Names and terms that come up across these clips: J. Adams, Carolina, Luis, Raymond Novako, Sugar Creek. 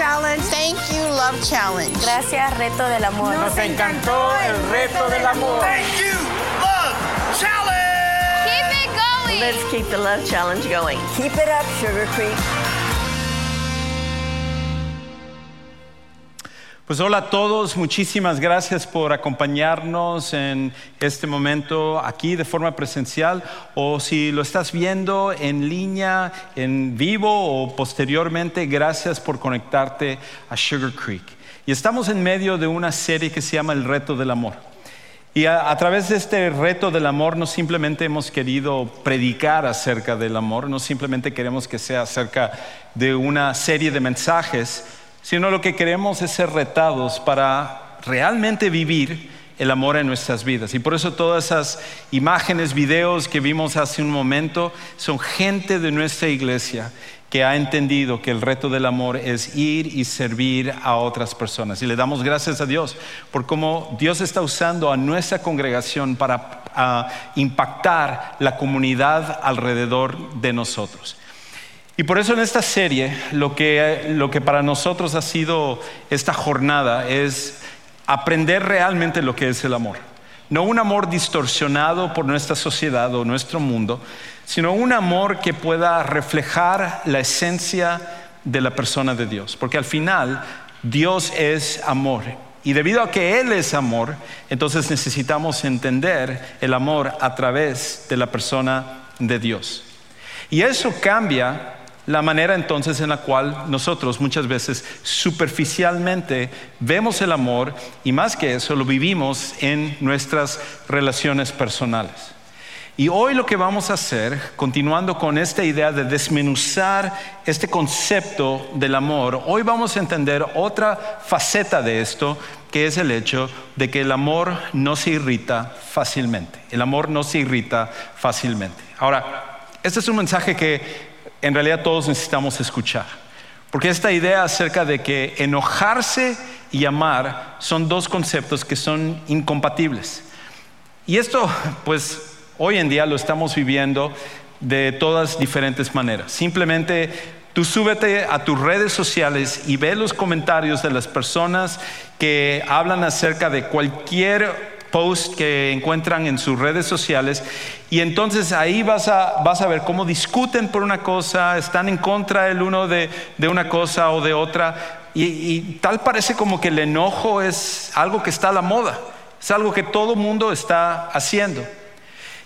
challenge. Thank you, love challenge. Gracias, reto del amor. Nos encantó el reto del amor. Thank you, love challenge. Keep it going. Let's keep the love challenge going. Keep it up, Sugar Creek. Pues hola a todos, muchísimas gracias por acompañarnos en este momento aquí de forma presencial, o si lo estás viendo en línea, en vivo o posteriormente, gracias por conectarte a Sugar Creek. Y estamos en medio de una serie que se llama El Reto del Amor. Y a través de este reto del amor no simplemente hemos querido predicar acerca del amor, no simplemente queremos que sea acerca de una serie de mensajes, sino lo que queremos es ser retados para realmente vivir el amor en nuestras vidas. Y por eso todas esas imágenes, videos que vimos hace un momento son gente de nuestra iglesia que ha entendido que el reto del amor es ir y servir a otras personas. Y le damos gracias a Dios por cómo Dios está usando a nuestra congregación para impactar la comunidad alrededor de nosotros. Y por eso en esta serie lo que para nosotros ha sido esta jornada es aprender realmente lo que es el amor. No un amor distorsionado por nuestra sociedad o nuestro mundo, sino un amor que pueda reflejar la esencia de la persona de Dios. Porque al final Dios es amor. Y debido a que Él es amor, entonces necesitamos entender el amor a través de la persona de Dios. Y eso cambia la manera entonces en la cual nosotros muchas veces superficialmente vemos el amor y más que eso lo vivimos en nuestras relaciones personales. Y hoy lo que vamos a hacer, continuando con esta idea de desmenuzar este concepto del amor, hoy vamos a entender otra faceta de esto, que es el hecho de que el amor no se irrita fácilmente. El amor no se irrita fácilmente. Ahora, este es un mensaje que en realidad todos necesitamos escuchar, porque esta idea acerca de que enojarse y amar son dos conceptos que son incompatibles. Y esto, pues, hoy en día lo estamos viviendo de todas diferentes maneras. Simplemente tú súbete a tus redes sociales y ve los comentarios de las personas que hablan acerca de cualquier post que encuentran en sus redes sociales, y entonces ahí vas a ver cómo discuten por una cosa, están en contra el uno de una cosa o de otra, y tal parece como que el enojo es algo que está a la moda, es algo que todo mundo está haciendo.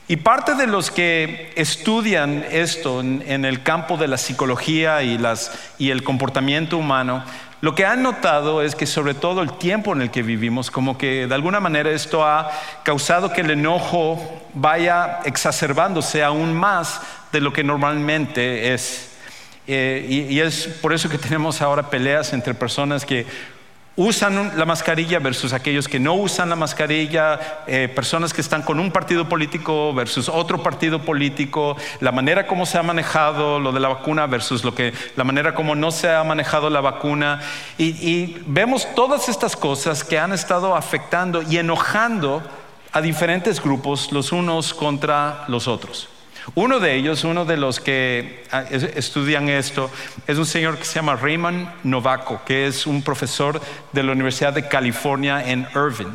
Y parte de los que estudian esto en el campo de la psicología y el comportamiento humano, lo que han notado es que sobre todo el tiempo en el que vivimos, como que de alguna manera esto ha causado que el enojo vaya exacerbándose aún más de lo que normalmente es. Y es por eso que tenemos ahora peleas entre personas que usan la mascarilla versus aquellos que no usan la mascarilla, personas que están con un partido político versus otro partido político, la manera como se ha manejado lo de la vacuna versus la manera como no se ha manejado la vacuna, y vemos todas estas cosas que han estado afectando y enojando a diferentes grupos, los unos contra los otros. Uno de ellos, uno de los que estudian esto, es un señor que se llama Raymond Novako, que es un profesor de la Universidad de California en Irvine.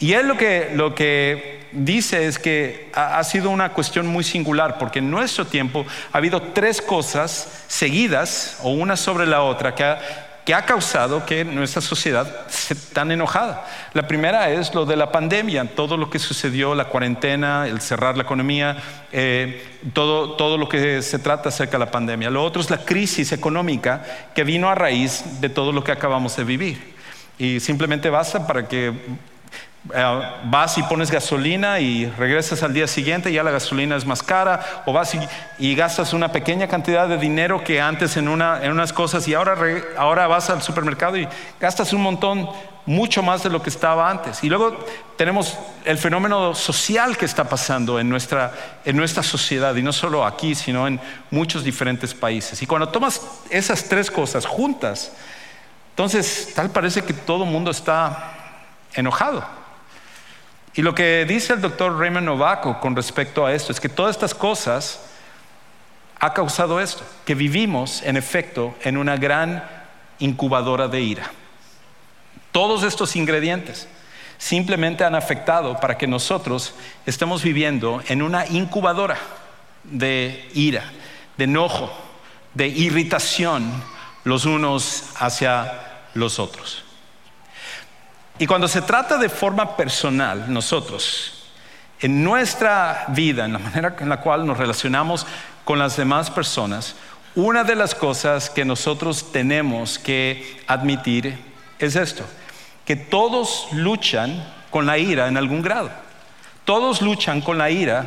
Y él lo que dice es que ha sido una cuestión muy singular, porque en nuestro tiempo ha habido tres cosas seguidas, o una sobre la otra, que ha causado que nuestra sociedad esté tan enojada. La primera es lo de la pandemia, todo lo que sucedió, la cuarentena, el cerrar la economía, todo lo que se trata acerca de la pandemia. Lo otro es la crisis económica que vino a raíz de todo lo que acabamos de vivir. Y simplemente basta para que vas y pones gasolina y regresas al día siguiente, ya la gasolina es más cara, o vas y gastas una pequeña cantidad de dinero que antes en unas cosas, y ahora vas al supermercado y gastas un montón, mucho más de lo que estaba antes. Y luego tenemos el fenómeno social que está pasando en nuestra sociedad, y no solo aquí, sino en muchos diferentes países. Y cuando tomas esas tres cosas juntas, entonces tal parece que todo el mundo está enojado. Y lo que dice el doctor Raymond Novako con respecto a esto es que todas estas cosas ha causado esto, que vivimos en efecto en una gran incubadora de ira. Todos estos ingredientes simplemente han afectado para que nosotros estemos viviendo en una incubadora de ira, de enojo, de irritación los unos hacia los otros. Y cuando se trata de forma personal, nosotros, en nuestra vida, en la manera en la cual nos relacionamos con las demás personas, una de las cosas que nosotros tenemos que admitir es esto: que todos luchan con la ira en algún grado. Todos luchan con la ira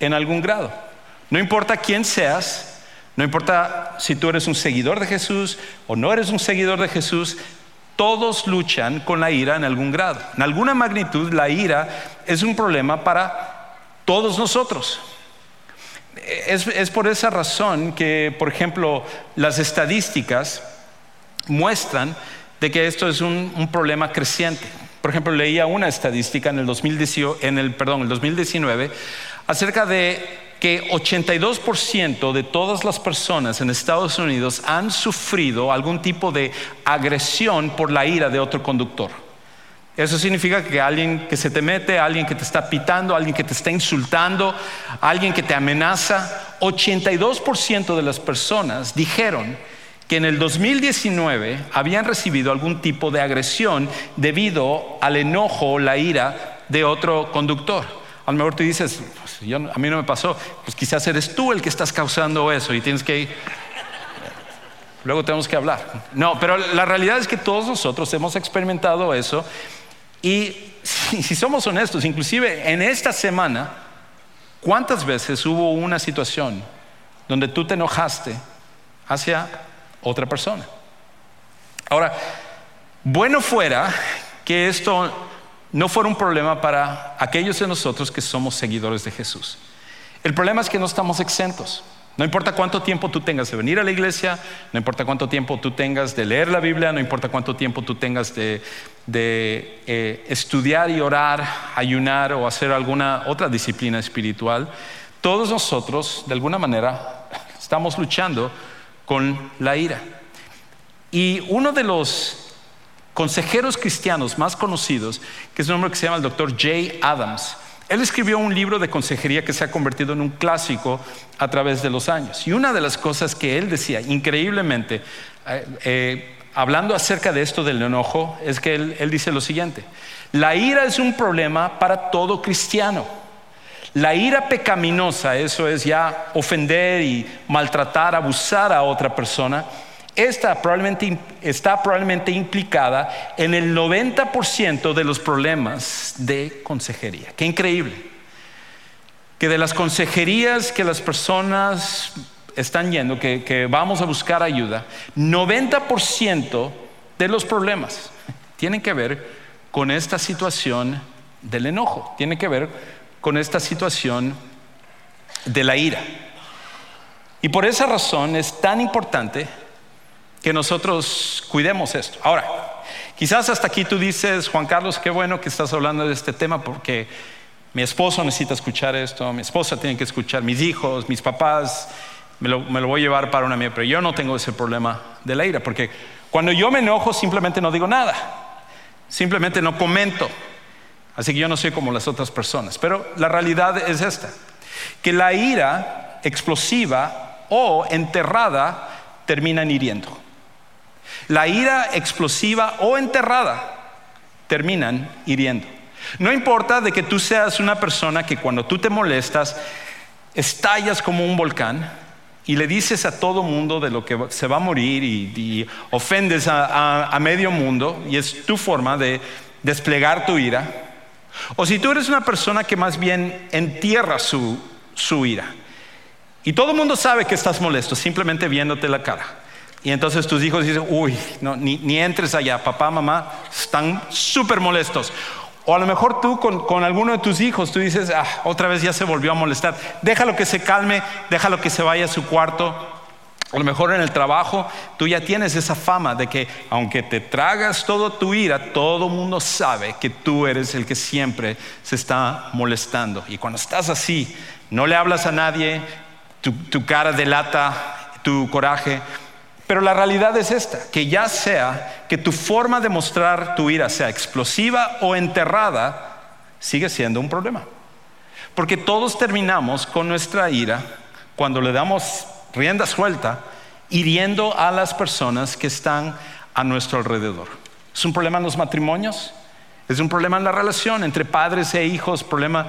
en algún grado. No importa quién seas, no importa si tú eres un seguidor de Jesús o no eres un seguidor de Jesús, todos luchan con la ira en algún grado. En alguna magnitud, la ira es un problema para todos nosotros. Es por esa razón que, por ejemplo, las estadísticas muestran de que esto es un problema creciente. Por ejemplo, leía una estadística en el 2019 acerca de que 82% de todas las personas en Estados Unidos han sufrido algún tipo de agresión por la ira de otro conductor. Eso significa que alguien que se te mete, alguien que te está pitando, alguien que te está insultando, alguien que te amenaza. 82% de las personas dijeron que en el 2019 habían recibido algún tipo de agresión debido al enojo o la ira de otro conductor. A lo mejor tú dices, pues a mí no me pasó. Pues quizás eres tú el que estás causando eso y tienes que ir. Luego tenemos que hablar. No, pero la realidad es que todos nosotros hemos experimentado eso. Y si somos honestos, inclusive en esta semana, ¿cuántas veces hubo una situación donde tú te enojaste hacia otra persona? Ahora, bueno fuera que esto no fuera un problema para aquellos de nosotros que somos seguidores de Jesús. El problema es que no estamos exentos. No importa cuánto tiempo tú tengas de venir a la iglesia, no importa cuánto tiempo tú tengas de leer la Biblia, no importa cuánto tiempo tú tengas de estudiar y orar, ayunar o hacer alguna otra disciplina espiritual, todos nosotros de alguna manera estamos luchando con la ira. Y uno de los consejeros cristianos más conocidos, que es un hombre que se llama el doctor J. Adams. Él escribió un libro de consejería que se ha convertido en un clásico a través de los años. Y una de las cosas que él decía, increíblemente, hablando acerca de esto del enojo, es que él dice lo siguiente: la ira es un problema para todo cristiano. La ira pecaminosa, eso es ya ofender y maltratar, abusar a otra persona, está probablemente implicada en el 90% de los problemas de consejería. Qué increíble que de las consejerías que las personas están yendo, que vamos a buscar ayuda, 90% de los problemas tienen que ver con esta situación del enojo, tienen que ver con esta situación de la ira. Y por esa razón es tan importante que nosotros cuidemos esto. Ahora, quizás hasta aquí tú dices, Juan Carlos, qué bueno que estás hablando de este tema, porque mi esposo necesita escuchar esto, mi esposa tiene que escuchar, mis hijos, mis papás, me lo voy a llevar para una mía. Pero yo no tengo ese problema de la ira, porque cuando yo me enojo simplemente no digo nada, simplemente no comento. Así que yo no soy como las otras personas. Pero la realidad es esta: que la ira explosiva o enterrada terminan hiriendo. La ira explosiva o enterrada terminan hiriendo. No importa de que tú seas una persona que cuando tú te molestas estallas como un volcán y le dices a todo mundo de lo que se va a morir y ofendes a medio mundo, y es tu forma de desplegar tu ira. O si tú eres una persona que más bien entierra su ira y todo el mundo sabe que estás molesto simplemente viéndote la cara. Y entonces tus hijos dicen, uy, no, ni entres allá, papá, mamá, están súper molestos. O a lo mejor tú con alguno de tus hijos, tú dices, otra vez ya se volvió a molestar, déjalo que se calme, déjalo que se vaya a su cuarto. O a lo mejor en el trabajo, tú ya tienes esa fama de que aunque te tragas toda tu ira, todo mundo sabe que tú eres el que siempre se está molestando. Y cuando estás así, no le hablas a nadie, tu cara delata tu coraje. Pero la realidad es esta, que ya sea que tu forma de mostrar tu ira sea explosiva o enterrada, sigue siendo un problema. Porque todos terminamos con nuestra ira cuando le damos rienda suelta, hiriendo a las personas que están a nuestro alrededor. Es un problema en los matrimonios, es un problema en la relación entre padres e hijos, problema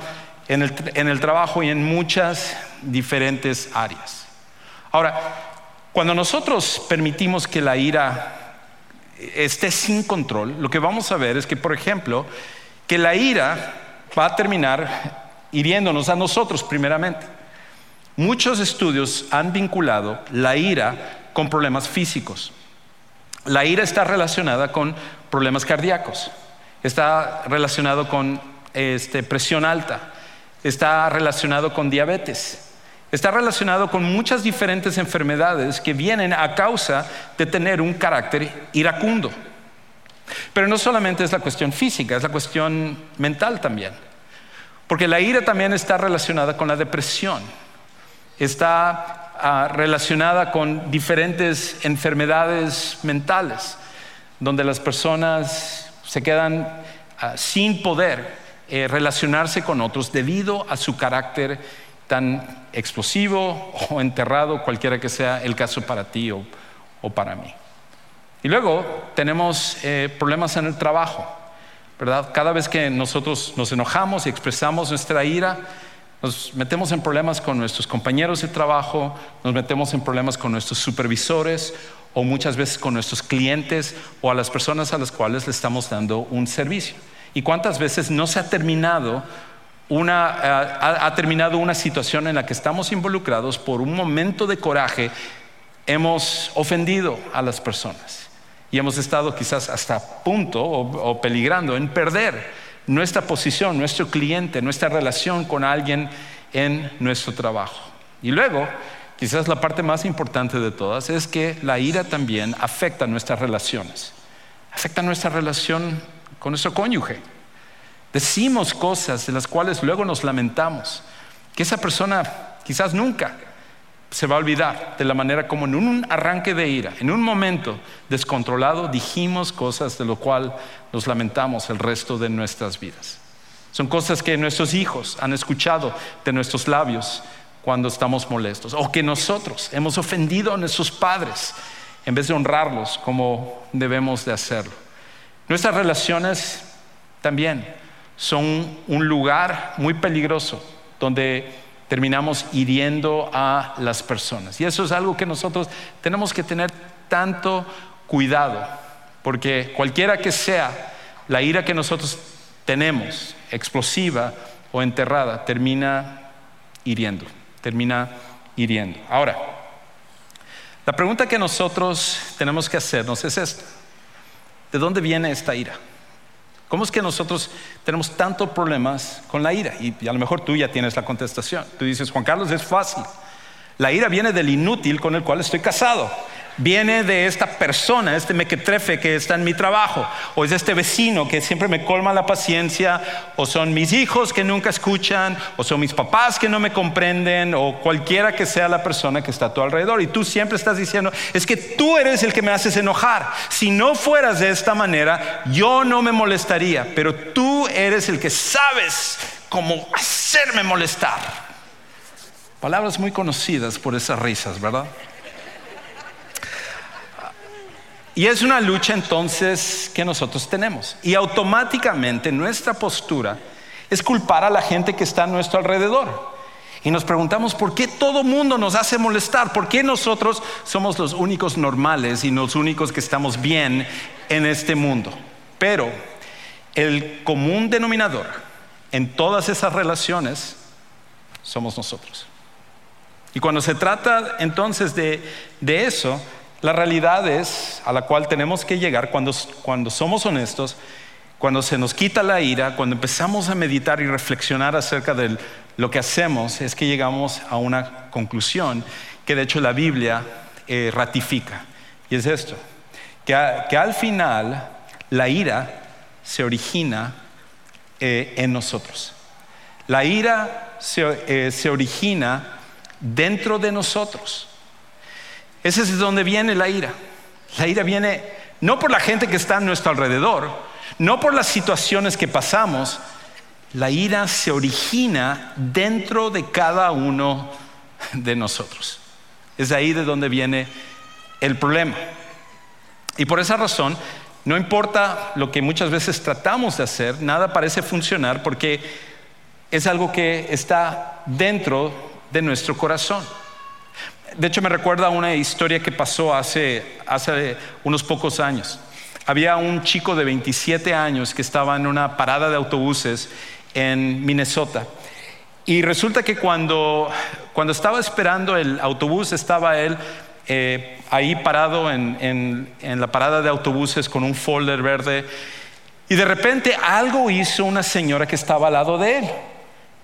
en el trabajo y en muchas diferentes áreas. Ahora, cuando nosotros permitimos que la ira esté sin control, lo que vamos a ver es que, por ejemplo, que la ira va a terminar hiriéndonos a nosotros primeramente. Muchos estudios han vinculado la ira con problemas físicos. La ira está relacionada con problemas cardíacos, está relacionado con presión alta, está relacionado con diabetes. Está relacionado con muchas diferentes enfermedades que vienen a causa de tener un carácter iracundo. Pero no solamente es la cuestión física, es la cuestión mental también. Porque la ira también está relacionada con la depresión. Está relacionada con diferentes enfermedades mentales, donde las personas se quedan sin poder relacionarse con otros debido a su carácter tan explosivo o enterrado, cualquiera que sea el caso para ti o para mí. Y luego tenemos problemas en el trabajo, ¿verdad? Cada vez que nosotros nos enojamos y expresamos nuestra ira, nos metemos en problemas con nuestros compañeros de trabajo, nos metemos en problemas con nuestros supervisores o muchas veces con nuestros clientes o a las personas a las cuales le estamos dando un servicio. ¿Y cuántas veces no se ha terminado una situación en la que estamos involucrados por un momento de coraje? Hemos ofendido a las personas y hemos estado quizás hasta a punto o peligrando en perder nuestra posición, nuestro cliente, nuestra relación con alguien en nuestro trabajo. Y luego, quizás la parte más importante de todas es que la ira también afecta nuestras relaciones, afecta nuestra relación con nuestro cónyuge. Decimos cosas de las cuales luego nos lamentamos, que esa persona quizás nunca se va a olvidar de la manera como en un arranque de ira, en un momento descontrolado, dijimos cosas de lo cual nos lamentamos el resto de nuestras vidas. Son cosas que nuestros hijos han escuchado de nuestros labios cuando estamos molestos, o que nosotros hemos ofendido a nuestros padres en vez de honrarlos como debemos de hacerlo. Nuestras relaciones también son un lugar muy peligroso donde terminamos hiriendo a las personas. Y eso es algo que nosotros tenemos que tener tanto cuidado, porque cualquiera que sea la ira que nosotros tenemos, explosiva o enterrada, termina hiriendo. Ahora, la pregunta que nosotros tenemos que hacernos es esta: ¿de dónde viene esta ira? ¿Cómo es que nosotros tenemos tantos problemas con la ira? Y a lo mejor tú ya tienes la contestación. Tú dices, Juan Carlos, es fácil. La ira viene del inútil con el cual estoy casado. Viene de esta persona, este mequetrefe que está en mi trabajo, o es este vecino que siempre me colma la paciencia, o son mis hijos que nunca escuchan, o son mis papás que no me comprenden, o cualquiera que sea la persona que está a tu alrededor. Y tú siempre estás diciendo, es que tú eres el que me haces enojar. Si no fueras de esta manera, yo no me molestaría, pero tú eres el que sabes cómo hacerme molestar. Palabras muy conocidas por esas risas, ¿verdad? Y es una lucha entonces que nosotros tenemos. Y automáticamente nuestra postura es culpar a la gente que está a nuestro alrededor. Y nos preguntamos, ¿por qué todo mundo nos hace molestar? ¿Por qué nosotros somos los únicos normales y los únicos que estamos bien en este mundo? Pero el común denominador en todas esas relaciones somos nosotros. Y cuando se trata entonces de eso, la realidad es a la cual tenemos que llegar cuando somos honestos, cuando se nos quita la ira, cuando empezamos a meditar y reflexionar acerca de lo que hacemos, es que llegamos a una conclusión que de hecho la Biblia ratifica. Y es esto, que al final la ira se origina en nosotros. La ira se origina dentro de nosotros. Ese es donde viene la ira. La ira viene no por la gente que está a nuestro alrededor, no por las situaciones que pasamos. La ira se origina dentro de cada uno de nosotros. Es de ahí de donde viene el problema. Y por esa razón, no importa lo que muchas veces tratamos de hacer, nada parece funcionar porque es algo que está dentro de nuestro corazón. De hecho, me recuerda una historia que pasó hace unos pocos años. Había un chico de 27 años que estaba en una parada de autobuses en Minnesota. Y resulta que cuando estaba esperando el autobús, estaba él ahí parado en la parada de autobuses con un folder verde. Y de repente algo hizo una señora que estaba al lado de él.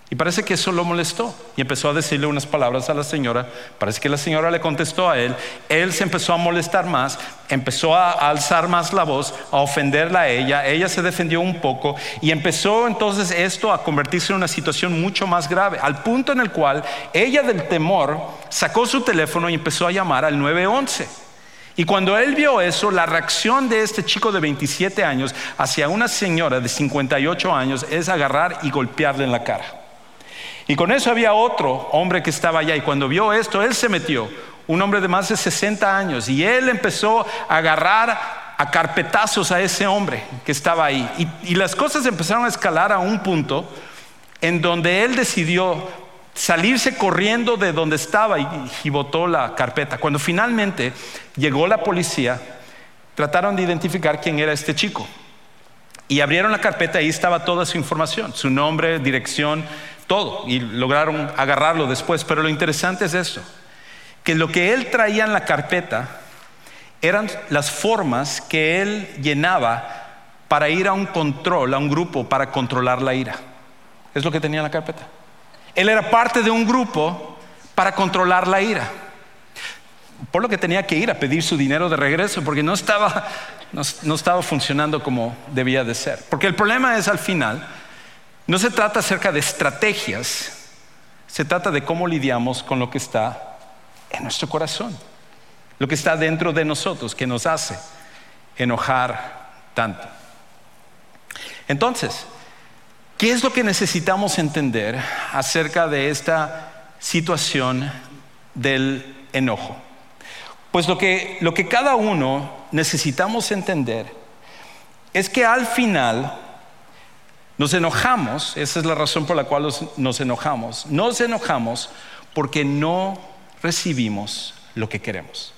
Y parece que eso lo molestó. Y empezó a decirle unas palabras a la señora. Parece que la señora le contestó a él. Él se empezó a molestar más. Empezó a alzar más la voz, a ofenderla a ella. Ella se defendió un poco. Y empezó entonces esto a convertirse en una situación mucho más grave. Al punto en el cual ella, del temor, sacó su teléfono y empezó a llamar al 911. Y cuando él vio eso, la reacción de este chico de 27 años hacia una señora de 58 años es agarrar y golpearle en la cara. Y con eso había otro hombre que estaba allá, y cuando vio esto, él se metió, un hombre de más de 60 años, y él empezó a agarrar a carpetazos a ese hombre que estaba ahí. Y las cosas empezaron a escalar a un punto en donde él decidió salirse corriendo de donde estaba y botó la carpeta. Cuando finalmente llegó la policía, trataron de identificar quién era este chico. Y abrieron la carpeta y ahí estaba toda su información, su nombre, dirección, todo. Y lograron agarrarlo después. Pero lo interesante es esto, que lo que él traía en la carpeta eran las formas que él llenaba para ir a un control, a un grupo, para controlar la ira. Es lo que tenía en la carpeta. Él era parte de un grupo para controlar la ira, por lo que tenía que ir a pedir su dinero de regreso, porque no estaba funcionando como debía de ser. Porque el problema es, al final, no se trata acerca de estrategias, se trata de cómo lidiamos con lo que está en nuestro corazón, lo que está dentro de nosotros, que nos hace enojar tanto. Entonces, ¿qué es lo que necesitamos entender acerca de esta situación del enojo? Pues lo que cada uno necesitamos entender es que al final nos enojamos. Esa es la razón por la cual nos enojamos. Nos enojamos porque no recibimos lo que queremos.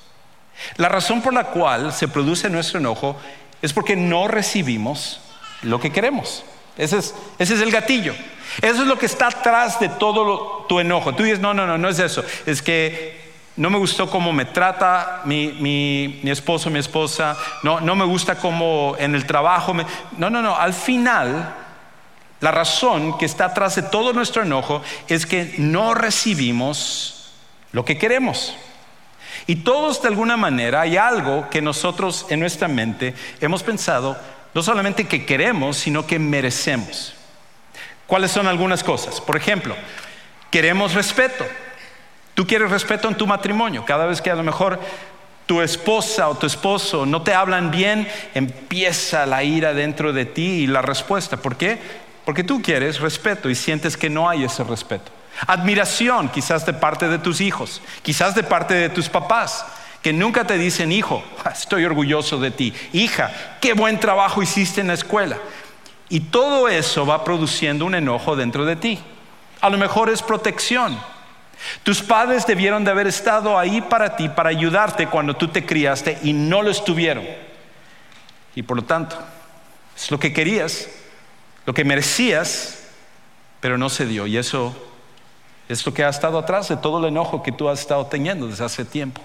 La razón por la cual se produce nuestro enojo es porque no recibimos lo que queremos. Ese es el gatillo. Eso es lo que está atrás de todo tu enojo. Tú dices, no es eso. Es que no me gustó cómo me trata mi esposo, mi esposa. No me gusta cómo en el trabajo. Al final, la razón que está atrás de todo nuestro enojo es que no recibimos lo que queremos. Y todos, de alguna manera, hay algo que nosotros en nuestra mente hemos pensado, no solamente que queremos, sino que merecemos. ¿Cuáles son algunas cosas? Por ejemplo, queremos respeto. Tú quieres respeto en tu matrimonio. Cada vez que a lo mejor tu esposa o tu esposo no te hablan bien, empieza la ira dentro de ti y la respuesta. ¿Por qué? Porque tú quieres respeto y sientes que no hay ese respeto. Admiración, quizás de parte de tus hijos, quizás de parte de tus papás, que nunca te dicen: hijo, estoy orgulloso de ti; hija, qué buen trabajo hiciste en la escuela. Y todo eso va produciendo un enojo dentro de ti. A lo mejor es protección. Tus padres debieron de haber estado ahí para ti, para ayudarte cuando tú te criaste, y no lo estuvieron. Y por lo tanto, es lo que querías, lo que merecías, pero no se dio. Y eso es lo que ha estado atrás de todo el enojo que tú has estado teniendo desde hace tiempo.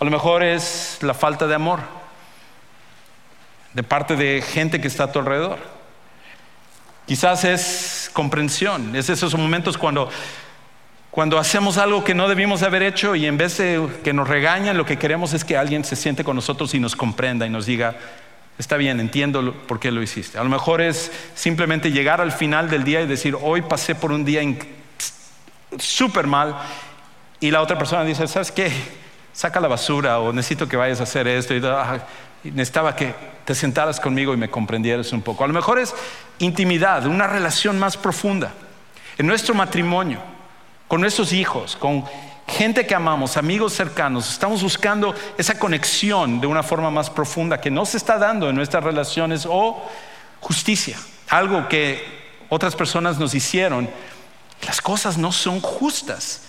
A lo mejor es la falta de amor de parte de gente que está a tu alrededor. Quizás es comprensión. Es esos momentos cuando hacemos algo que no debimos haber hecho, y en vez de que nos regañen, lo que queremos es que alguien se siente con nosotros y nos comprenda y nos diga: está bien, entiendo por qué lo hiciste. A lo mejor es simplemente llegar al final del día y decir: hoy pasé por un día súper mal. Y la otra persona dice: ¿sabes qué? saca la basura, o necesito que vayas a hacer esto, y necesitaba que te sentaras conmigo y me comprendieras un poco. A lo mejor es intimidad, una relación más profunda en nuestro matrimonio, con nuestros hijos, con gente que amamos, amigos cercanos. Estamos buscando esa conexión de una forma más profunda que no se está dando en nuestras relaciones, o justicia, algo que otras personas nos hicieron. Las cosas no son justas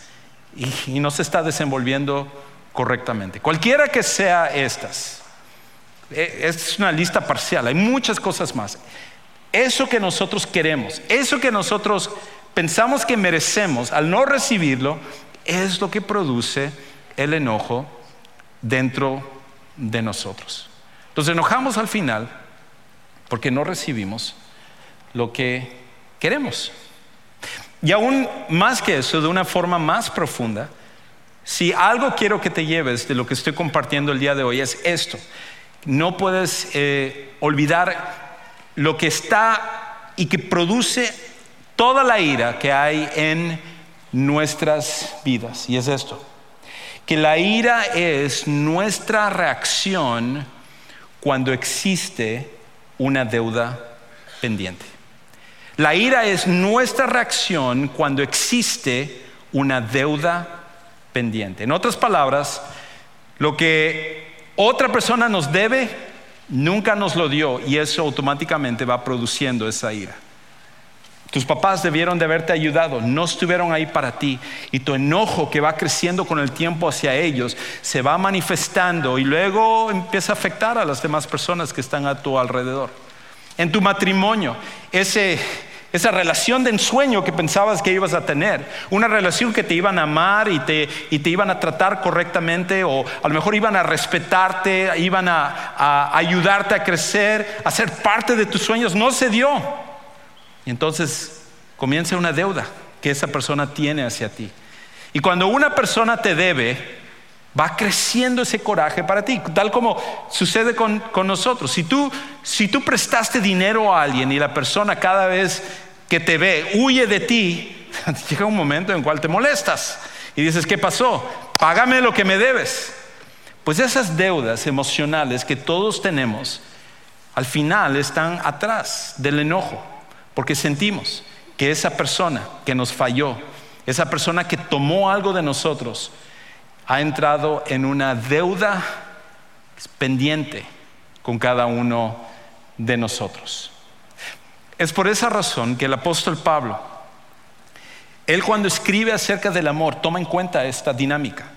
y no se está desenvolviendo correctamente. Cualquiera que sea estas, es una lista parcial, hay muchas cosas más. Eso que nosotros queremos, eso que nosotros pensamos que merecemos, al no recibirlo, es lo que produce el enojo dentro de nosotros. Nos enojamos al final porque no recibimos lo que queremos. Y aún más que eso, de una forma más profunda, si algo quiero que te lleves de lo que estoy compartiendo el día de hoy, es esto: no puedes olvidar lo que está y que produce toda la ira que hay en nuestras vidas, y es esto: que la ira es nuestra reacción cuando existe una deuda pendiente. La ira es nuestra reacción cuando existe una deuda pendiente. En otras palabras, lo que otra persona nos debe nunca nos lo dio, y eso automáticamente va produciendo esa ira. Tus papás debieron de haberte ayudado, no estuvieron ahí para ti, y tu enojo, que va creciendo con el tiempo hacia ellos, se va manifestando y luego empieza a afectar a las demás personas que están a tu alrededor. En tu matrimonio, esa relación de ensueño que pensabas que ibas a tener, una relación que te iban a amar y te iban a tratar correctamente, o a lo mejor iban a respetarte, iban a ayudarte a crecer, a ser parte de tus sueños, no se dio. Y entonces comienza una deuda que esa persona tiene hacia ti. Y cuando una persona te debe, va creciendo ese coraje para ti, tal como sucede con nosotros. Si tú prestaste dinero a alguien y la persona, cada vez que te ve, huye de ti, llega un momento en el cual te molestas y dices: ¿qué pasó? Págame lo que me debes. Pues esas deudas emocionales que todos tenemos, al final están atrás del enojo, porque sentimos que esa persona que nos falló, esa persona que tomó algo de nosotros, ha entrado en una deuda pendiente con cada uno de nosotros. Es por esa razón que el apóstol Pablo, él cuando escribe acerca del amor, toma en cuenta esta dinámica.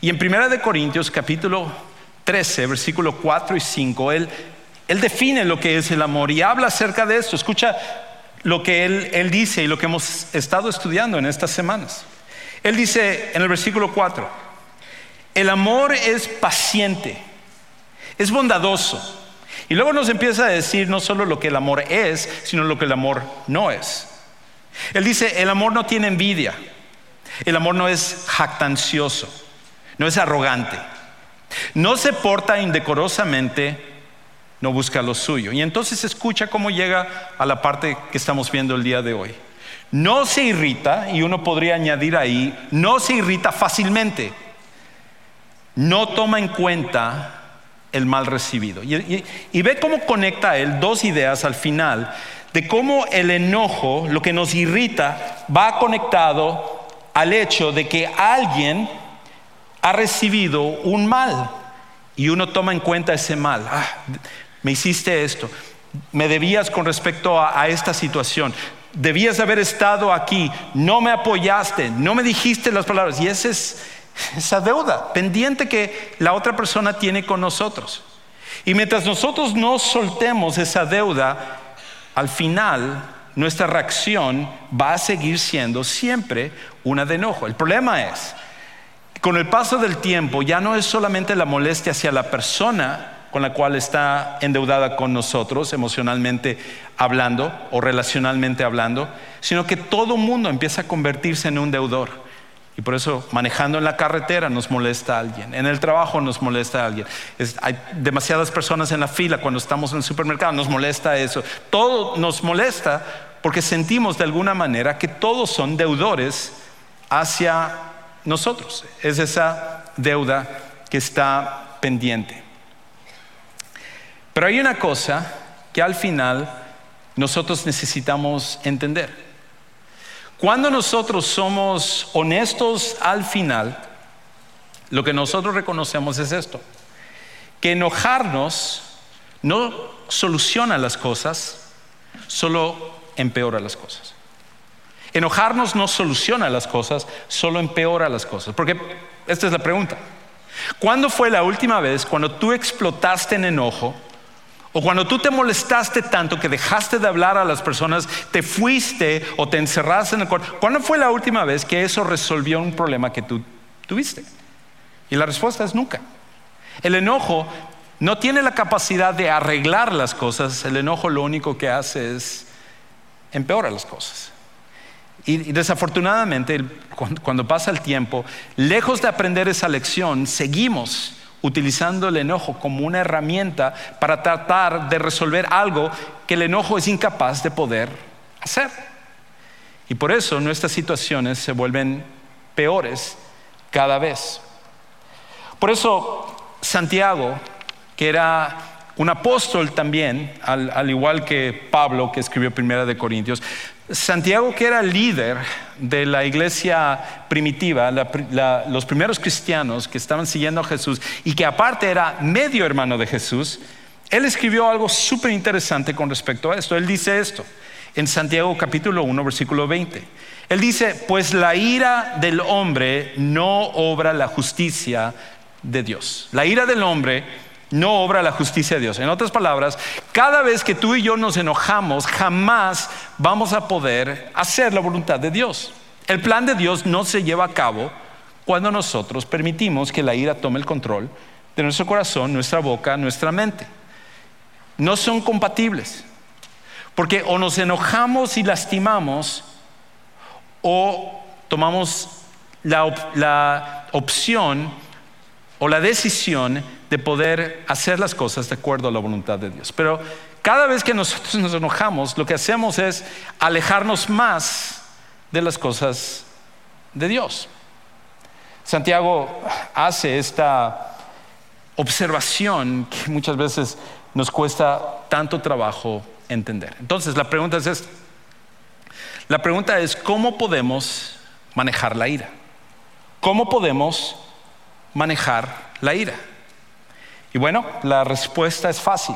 Y en 1 Corintios capítulo 13, versículo 4 y 5, Él define lo que es el amor y habla acerca de esto. Escucha lo que él dice y lo que hemos estado estudiando en estas semanas. Él dice en el versículo 4: el amor es paciente, es bondadoso. Y luego nos empieza a decir no solo lo que el amor es, sino lo que el amor no es. Él dice: el amor no tiene envidia, el amor no es jactancioso, no es arrogante, no se porta indecorosamente, no busca lo suyo. Y entonces escucha cómo llega a la parte que estamos viendo el día de hoy. No se irrita, y uno podría añadir ahí: no se irrita fácilmente, no toma en cuenta el mal recibido. Y ve cómo conecta él dos ideas al final, de cómo el enojo, lo que nos irrita, va conectado al hecho de que alguien ha recibido un mal y uno toma en cuenta ese mal. Me hiciste esto, me debías con respecto a esta situación, debías haber estado aquí, no me apoyaste, no me dijiste las palabras. Y esa es esa deuda pendiente que la otra persona tiene con nosotros. Y mientras nosotros no soltemos esa deuda, al final nuestra reacción va a seguir siendo siempre una de enojo. El problema es, con el paso del tiempo, ya no es solamente la molestia hacia la persona con la cual está endeudada con nosotros, emocionalmente hablando o relacionalmente hablando, sino que todo mundo empieza a convertirse en un deudor. Y por eso, manejando en la carretera, nos molesta a alguien, en el trabajo nos molesta a alguien, hay demasiadas personas en la fila cuando estamos en el supermercado, nos molesta eso. Todo nos molesta porque sentimos de alguna manera que todos son deudores hacia nosotros. Es esa deuda que está pendiente. Pero hay una cosa que al final nosotros necesitamos entender. Cuando nosotros somos honestos al final, lo que nosotros reconocemos es esto: que enojarnos no soluciona las cosas, solo empeora las cosas. Enojarnos no soluciona las cosas, solo empeora las cosas. Porque esta es la pregunta: ¿cuándo fue la última vez cuando tú explotaste en enojo? O cuando tú te molestaste tanto que dejaste de hablar a las personas, te fuiste o te encerraste en el cuarto. ¿Cuándo fue la última vez que eso resolvió un problema que tú tuviste? Y la respuesta es nunca. El enojo no tiene la capacidad de arreglar las cosas. El enojo lo único que hace es empeorar las cosas. Y desafortunadamente, cuando pasa el tiempo, lejos de aprender esa lección, seguimos utilizando el enojo como una herramienta para tratar de resolver algo que el enojo es incapaz de poder hacer. Y por eso nuestras situaciones se vuelven peores cada vez. Por eso Santiago, que era un apóstol también, al igual que Pablo, que escribió Primera de Corintios, Santiago, que era líder de la iglesia primitiva, los primeros cristianos que estaban siguiendo a Jesús y que aparte era medio hermano de Jesús, él escribió algo súper interesante con respecto a esto. Él dice esto en Santiago capítulo 1 versículo 20. Él dice: pues la ira del hombre no obra la justicia de Dios. La ira del hombre no obra la justicia de Dios. En otras palabras, cada vez que tú y yo nos enojamos, jamás vamos a poder hacer la voluntad de Dios. El plan de Dios no se lleva a cabo cuando nosotros permitimos que la ira tome el control de nuestro corazón, nuestra boca, nuestra mente. No son compatibles, porque o nos enojamos y lastimamos, o tomamos la opción o la decisión de poder hacer las cosas de acuerdo a la voluntad de Dios. Pero cada vez que nosotros nos enojamos, lo que hacemos es alejarnos más de las cosas de Dios. Santiago hace esta observación que muchas veces nos cuesta tanto trabajo entender. Entonces la pregunta es esta. La pregunta es: ¿cómo podemos manejar la ira? ¿Cómo podemos manejar la ira? Y bueno, la respuesta es fácil: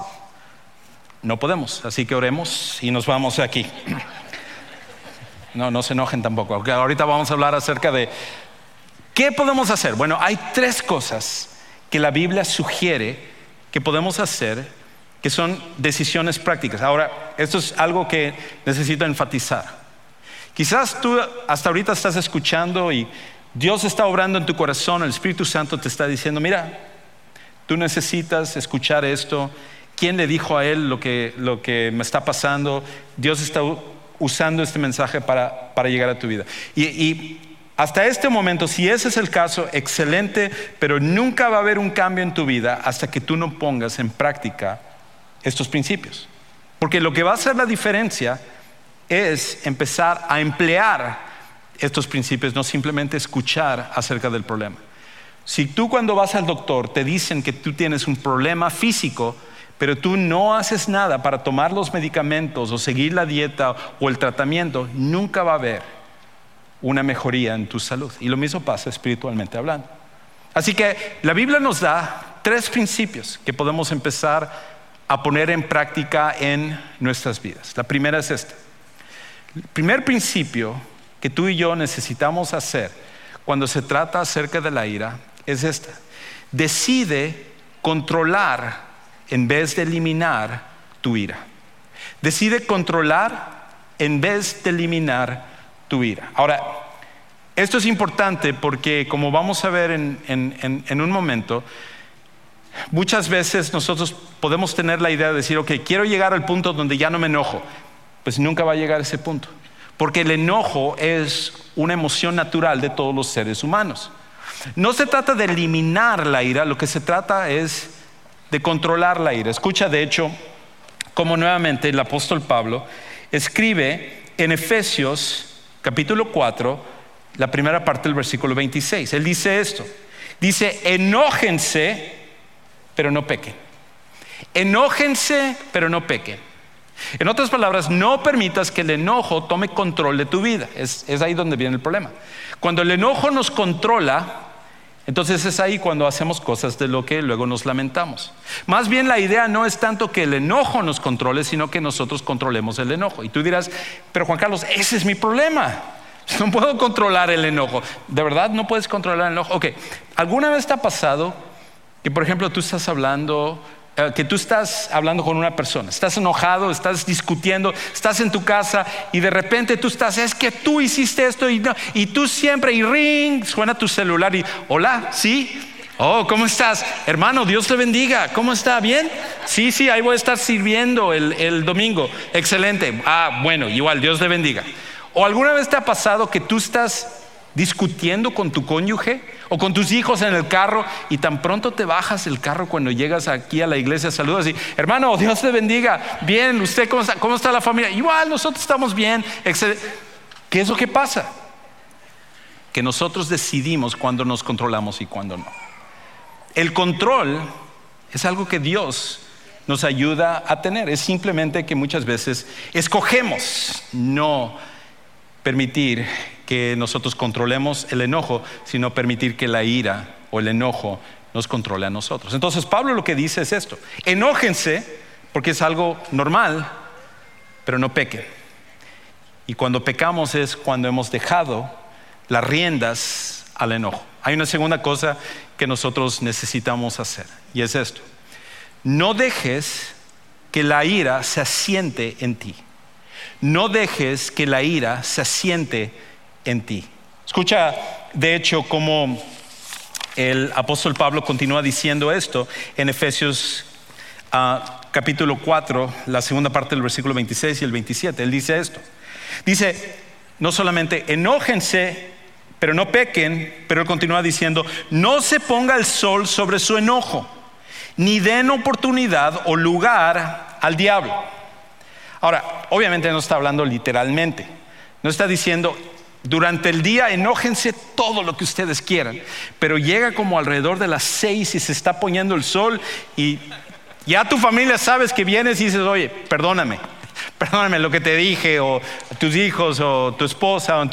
no podemos. Así que oremos y nos vamos de aquí. No se enojen tampoco. Ahorita vamos a hablar acerca de ¿qué podemos hacer? Bueno, hay tres cosas que la Biblia sugiere que podemos hacer, que son decisiones prácticas. Ahora, esto es algo que necesito enfatizar. Quizás tú hasta ahorita estás escuchando y Dios está obrando en tu corazón, el Espíritu Santo te está diciendo: mira, tú necesitas escuchar esto. ¿Quién le dijo a él lo que me está pasando? Dios está usando este mensaje para llegar a tu vida. Y hasta este momento, si ese es el caso, excelente, pero nunca va a haber un cambio en tu vida hasta que tú no pongas en práctica estos principios. Porque lo que va a hacer la diferencia es empezar a emplear estos principios, no simplemente escuchar acerca del problema. Si tú, cuando vas al doctor, te dicen que tú tienes un problema físico, pero tú no haces nada para tomar los medicamentos o seguir la dieta o el tratamiento, nunca va a haber una mejoría en tu salud. Y lo mismo pasa espiritualmente hablando. Así que la Biblia nos da tres principios que podemos empezar a poner en práctica en nuestras vidas. La primera es esta. El primer principio que tú y yo necesitamos hacer cuando se trata acerca de la ira es esta: decide controlar en vez de eliminar tu ira. Decide controlar en vez de eliminar tu ira. Ahora, esto es importante porque, como vamos a ver en un momento, muchas veces nosotros podemos tener la idea de decir: ok, quiero llegar al punto donde ya no me enojo. Pues nunca va a llegar a ese punto, porque el enojo es una emoción natural de todos los seres humanos. No se trata de eliminar la ira, lo que se trata es de controlar la ira. Escucha, de hecho, como nuevamente el apóstol Pablo escribe en Efesios capítulo 4 la primera parte del versículo 26. Él dice esto. Dice, enójense, pero no pequen. Enójense, pero no pequen. En otras palabras, no permitas que el enojo tome control de tu vida. Es ahí donde viene el problema. Cuando el enojo nos controla, entonces es ahí cuando hacemos cosas de lo que luego nos lamentamos. Más bien la idea no es tanto que el enojo nos controle, sino que nosotros controlemos el enojo. Y tú dirás, pero Juan Carlos, ese es mi problema. No puedo controlar el enojo. ¿De verdad no puedes controlar el enojo? Ok, ¿alguna vez te ha pasado que, por ejemplo, tú estás hablando con una persona, estás enojado, estás discutiendo, estás en tu casa y de repente tú estás, es que tú hiciste esto y, no, y tú siempre, y ring, suena tu celular y hola, sí, oh, ¿cómo estás? Hermano, Dios te bendiga, ¿cómo está? ¿Bien? Sí, ahí voy a estar sirviendo el domingo, excelente, ah, bueno, igual, Dios te bendiga. ¿O alguna vez te ha pasado que tú estás discutiendo con tu cónyuge o con tus hijos en el carro y tan pronto te bajas del carro cuando llegas aquí a la iglesia, saludas y hermano, Dios te bendiga, bien, usted cómo está la familia, igual nosotros estamos bien, etc. ¿Qué es lo que pasa? Que nosotros decidimos cuándo nos controlamos y cuándo no. El control es algo que Dios nos ayuda a tener, es simplemente que muchas veces escogemos no permitir que nosotros controlemos el enojo, sino permitir que la ira o el enojo nos controle a nosotros. Entonces Pablo lo que dice es esto: enójense, porque es algo normal, pero no pequen. Y cuando pecamos es cuando hemos dejado las riendas al enojo. Hay una segunda cosa que nosotros necesitamos hacer, y es esto: no dejes que la ira se asiente en ti. No dejes que la ira se asiente en ti. Escucha, de hecho, cómo el apóstol Pablo continúa diciendo esto en Efesios capítulo 4, la segunda parte del versículo 26 y el 27. Él dice esto. Dice, no solamente enójense, pero no pequen, pero él continúa diciendo, no se ponga el sol sobre su enojo, ni den oportunidad o lugar al diablo. Ahora, obviamente no está hablando literalmente. No está diciendo, durante el día enójense todo lo que ustedes quieran, pero llega como alrededor de las 6 y se está poniendo el sol y ya tu familia sabes que vienes y dices, oye, perdóname lo que te dije, o a tus hijos o tu esposa o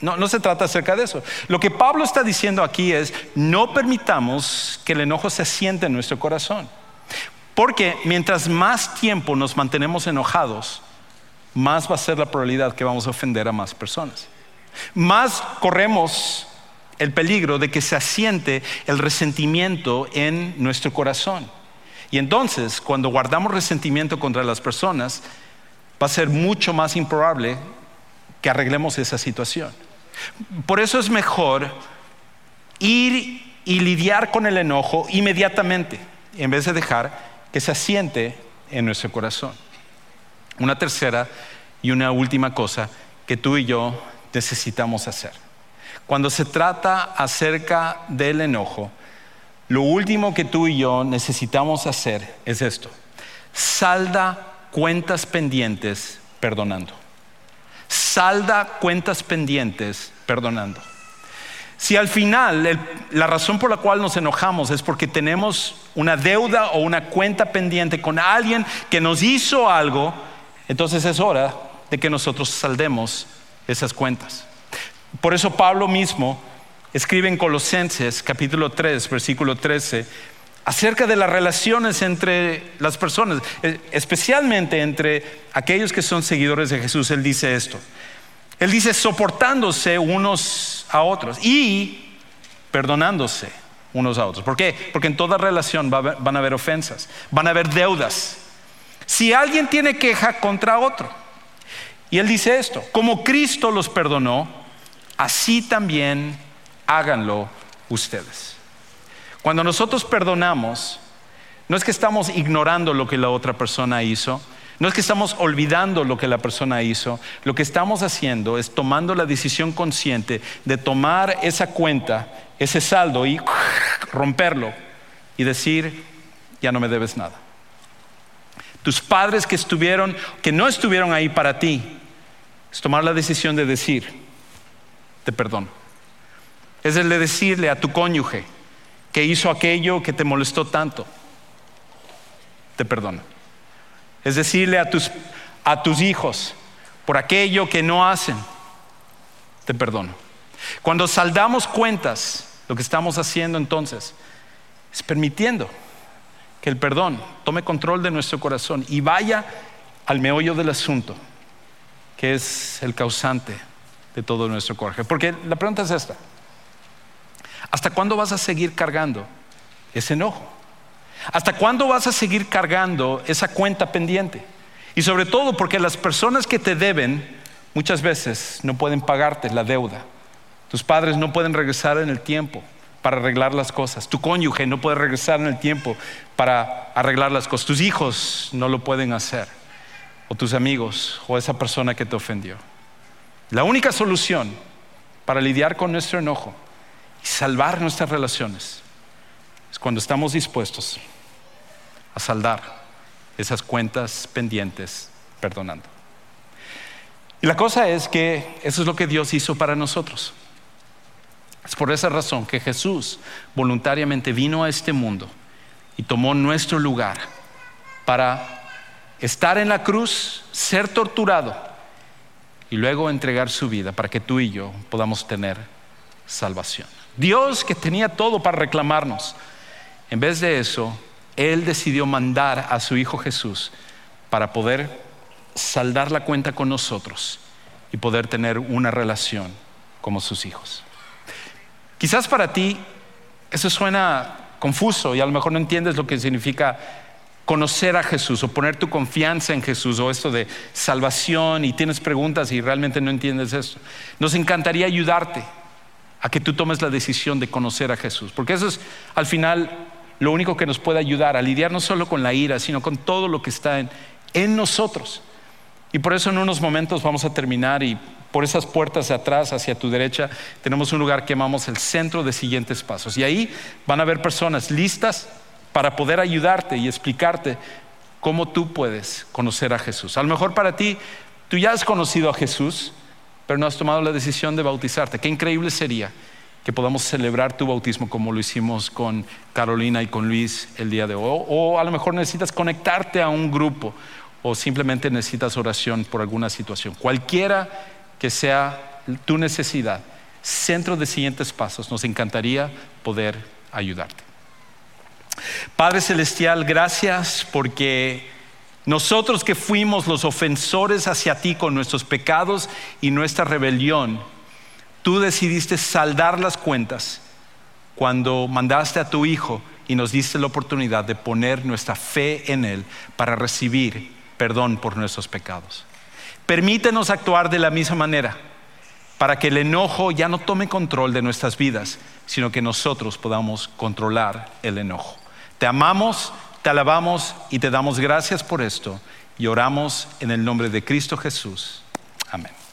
No se trata acerca de eso. Lo que Pablo está diciendo aquí es, no permitamos que el enojo se asiente en nuestro corazón, porque mientras más tiempo nos mantenemos enojados, más va a ser la probabilidad que vamos a ofender a más personas. Más corremos el peligro de que se asiente el resentimiento en nuestro corazón. Y entonces, cuando guardamos resentimiento contra las personas, va a ser mucho más improbable que arreglemos esa situación. Por eso es mejor ir y lidiar con el enojo inmediatamente, en vez de dejar que se asiente en nuestro corazón. Una tercera y una última cosa que tú y yo necesitamos hacer. Cuando se trata acerca del enojo, lo último que tú y yo necesitamos hacer es esto: salda cuentas pendientes perdonando. Salda cuentas pendientes perdonando. Si al final la razón por la cual nos enojamos es porque tenemos una deuda o una cuenta pendiente con alguien que nos hizo algo, entonces es hora de que nosotros saldemos esas cuentas. Por eso Pablo mismo escribe en Colosenses capítulo 3 versículo 13 acerca de las relaciones entre las personas, especialmente entre aquellos que son seguidores de Jesús. Él dice esto. Él dice, soportándose unos a otros y perdonándose unos a otros. ¿Por qué? Porque en toda relación van a haber ofensas, van a haber deudas. Si alguien tiene queja contra otro, y él dice esto: como Cristo los perdonó, así también háganlo ustedes. Cuando nosotros perdonamos, no es que estamos ignorando lo que la otra persona hizo, no es que estamos olvidando lo que la persona hizo. Lo que estamos haciendo es tomando la decisión consciente de tomar esa cuenta, ese saldo, y romperlo y decir, ya no me debes nada. Tus padres que no estuvieron ahí para ti, es tomar la decisión de decir, de perdón. Es el de decirle a tu cónyuge que hizo aquello que te molestó tanto, te perdono. Es decirle a tus hijos, por aquello que no hacen, te perdono. Cuando saldamos cuentas, lo que estamos haciendo entonces es permitiendo que el perdón tome control de nuestro corazón y vaya al meollo del asunto, que es el causante de todo nuestro coraje. Porque la pregunta es esta: ¿hasta cuándo vas a seguir cargando ese enojo? ¿Hasta cuándo vas a seguir cargando esa cuenta pendiente? Y sobre todo porque las personas que te deben muchas veces no pueden pagarte la deuda. Tus padres no pueden regresar en el tiempo para arreglar las cosas. Tu cónyuge no puede regresar en el tiempo para arreglar las cosas. Tus hijos no lo pueden hacer, o tus amigos, o esa persona que te ofendió. La única solución para lidiar con nuestro enojo y salvar nuestras relaciones es cuando estamos dispuestos a saldar esas cuentas pendientes perdonando. Y la cosa es que eso es lo que Dios hizo para nosotros. Es por esa razón que Jesús voluntariamente vino a este mundo y tomó nuestro lugar para estar en la cruz, ser torturado y luego entregar su vida para que tú y yo podamos tener salvación. Dios, que tenía todo para reclamarnos, en vez de eso, Él decidió mandar a su Hijo Jesús para poder saldar la cuenta con nosotros y poder tener una relación como sus hijos. Quizás para ti eso suena confuso y a lo mejor no entiendes lo que significa conocer a Jesús o poner tu confianza en Jesús, o esto de salvación, y tienes preguntas y realmente no entiendes esto. Nos encantaría ayudarte a que tú tomes la decisión de conocer a Jesús, porque eso es al final lo único que nos puede ayudar a lidiar no solo con la ira, sino con todo lo que está en nosotros. Y por eso en unos momentos vamos a terminar, y por esas puertas de atrás hacia tu derecha tenemos un lugar que llamamos el Centro de Siguientes Pasos, y ahí van a haber personas listas para poder ayudarte y explicarte cómo tú puedes conocer a Jesús. A lo mejor para ti, tú ya has conocido a Jesús, pero no has tomado la decisión de bautizarte. Qué increíble sería que podamos celebrar tu bautismo como lo hicimos con Carolina y con Luis el día de hoy. O a lo mejor necesitas conectarte a un grupo, o simplemente necesitas oración por alguna situación. Cualquiera que sea tu necesidad, Centro de Siguientes Pasos, nos encantaría poder ayudarte. Padre Celestial, gracias porque nosotros, que fuimos los ofensores hacia ti con nuestros pecados y nuestra rebelión, tú decidiste saldar las cuentas cuando mandaste a tu Hijo y nos diste la oportunidad de poner nuestra fe en Él para recibir perdón por nuestros pecados. Permítenos actuar de la misma manera, para que el enojo ya no tome control de nuestras vidas, sino que nosotros podamos controlar el enojo. Te amamos, te alabamos y te damos gracias por esto, y oramos en el nombre de Cristo Jesús. Amén.